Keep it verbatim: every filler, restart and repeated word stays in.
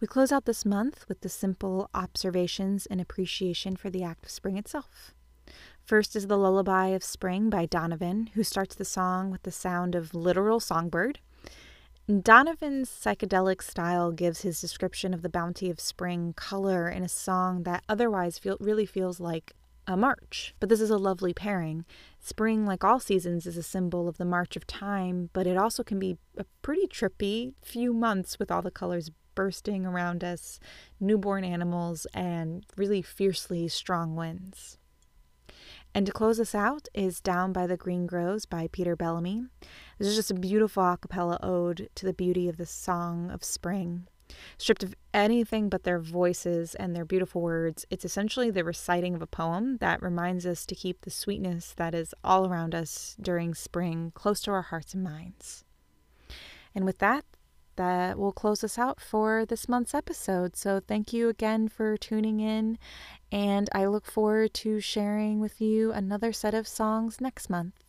We close out this month with the simple observations and appreciation for the act of spring itself. First is the Lullaby of Spring by Donovan, who starts the song with the sound of literal songbird. Donovan's psychedelic style gives his description of the bounty of spring color in a song that otherwise feel, really feels like a march. But this is a lovely pairing. Spring, like all seasons, is a symbol of the march of time, but it also can be a pretty trippy few months with all the colors bursting around us, newborn animals, and really fiercely strong winds. And to close us out is Down by the Green Grows by Peter Bellamy. This is just a beautiful a cappella ode to the beauty of the song of spring. Stripped of anything but their voices and their beautiful words, it's essentially the reciting of a poem that reminds us to keep the sweetness that is all around us during spring close to our hearts and minds. And with that, that will close us out for this month's episode. So thank you again for tuning in, and I look forward to sharing with you another set of songs next month.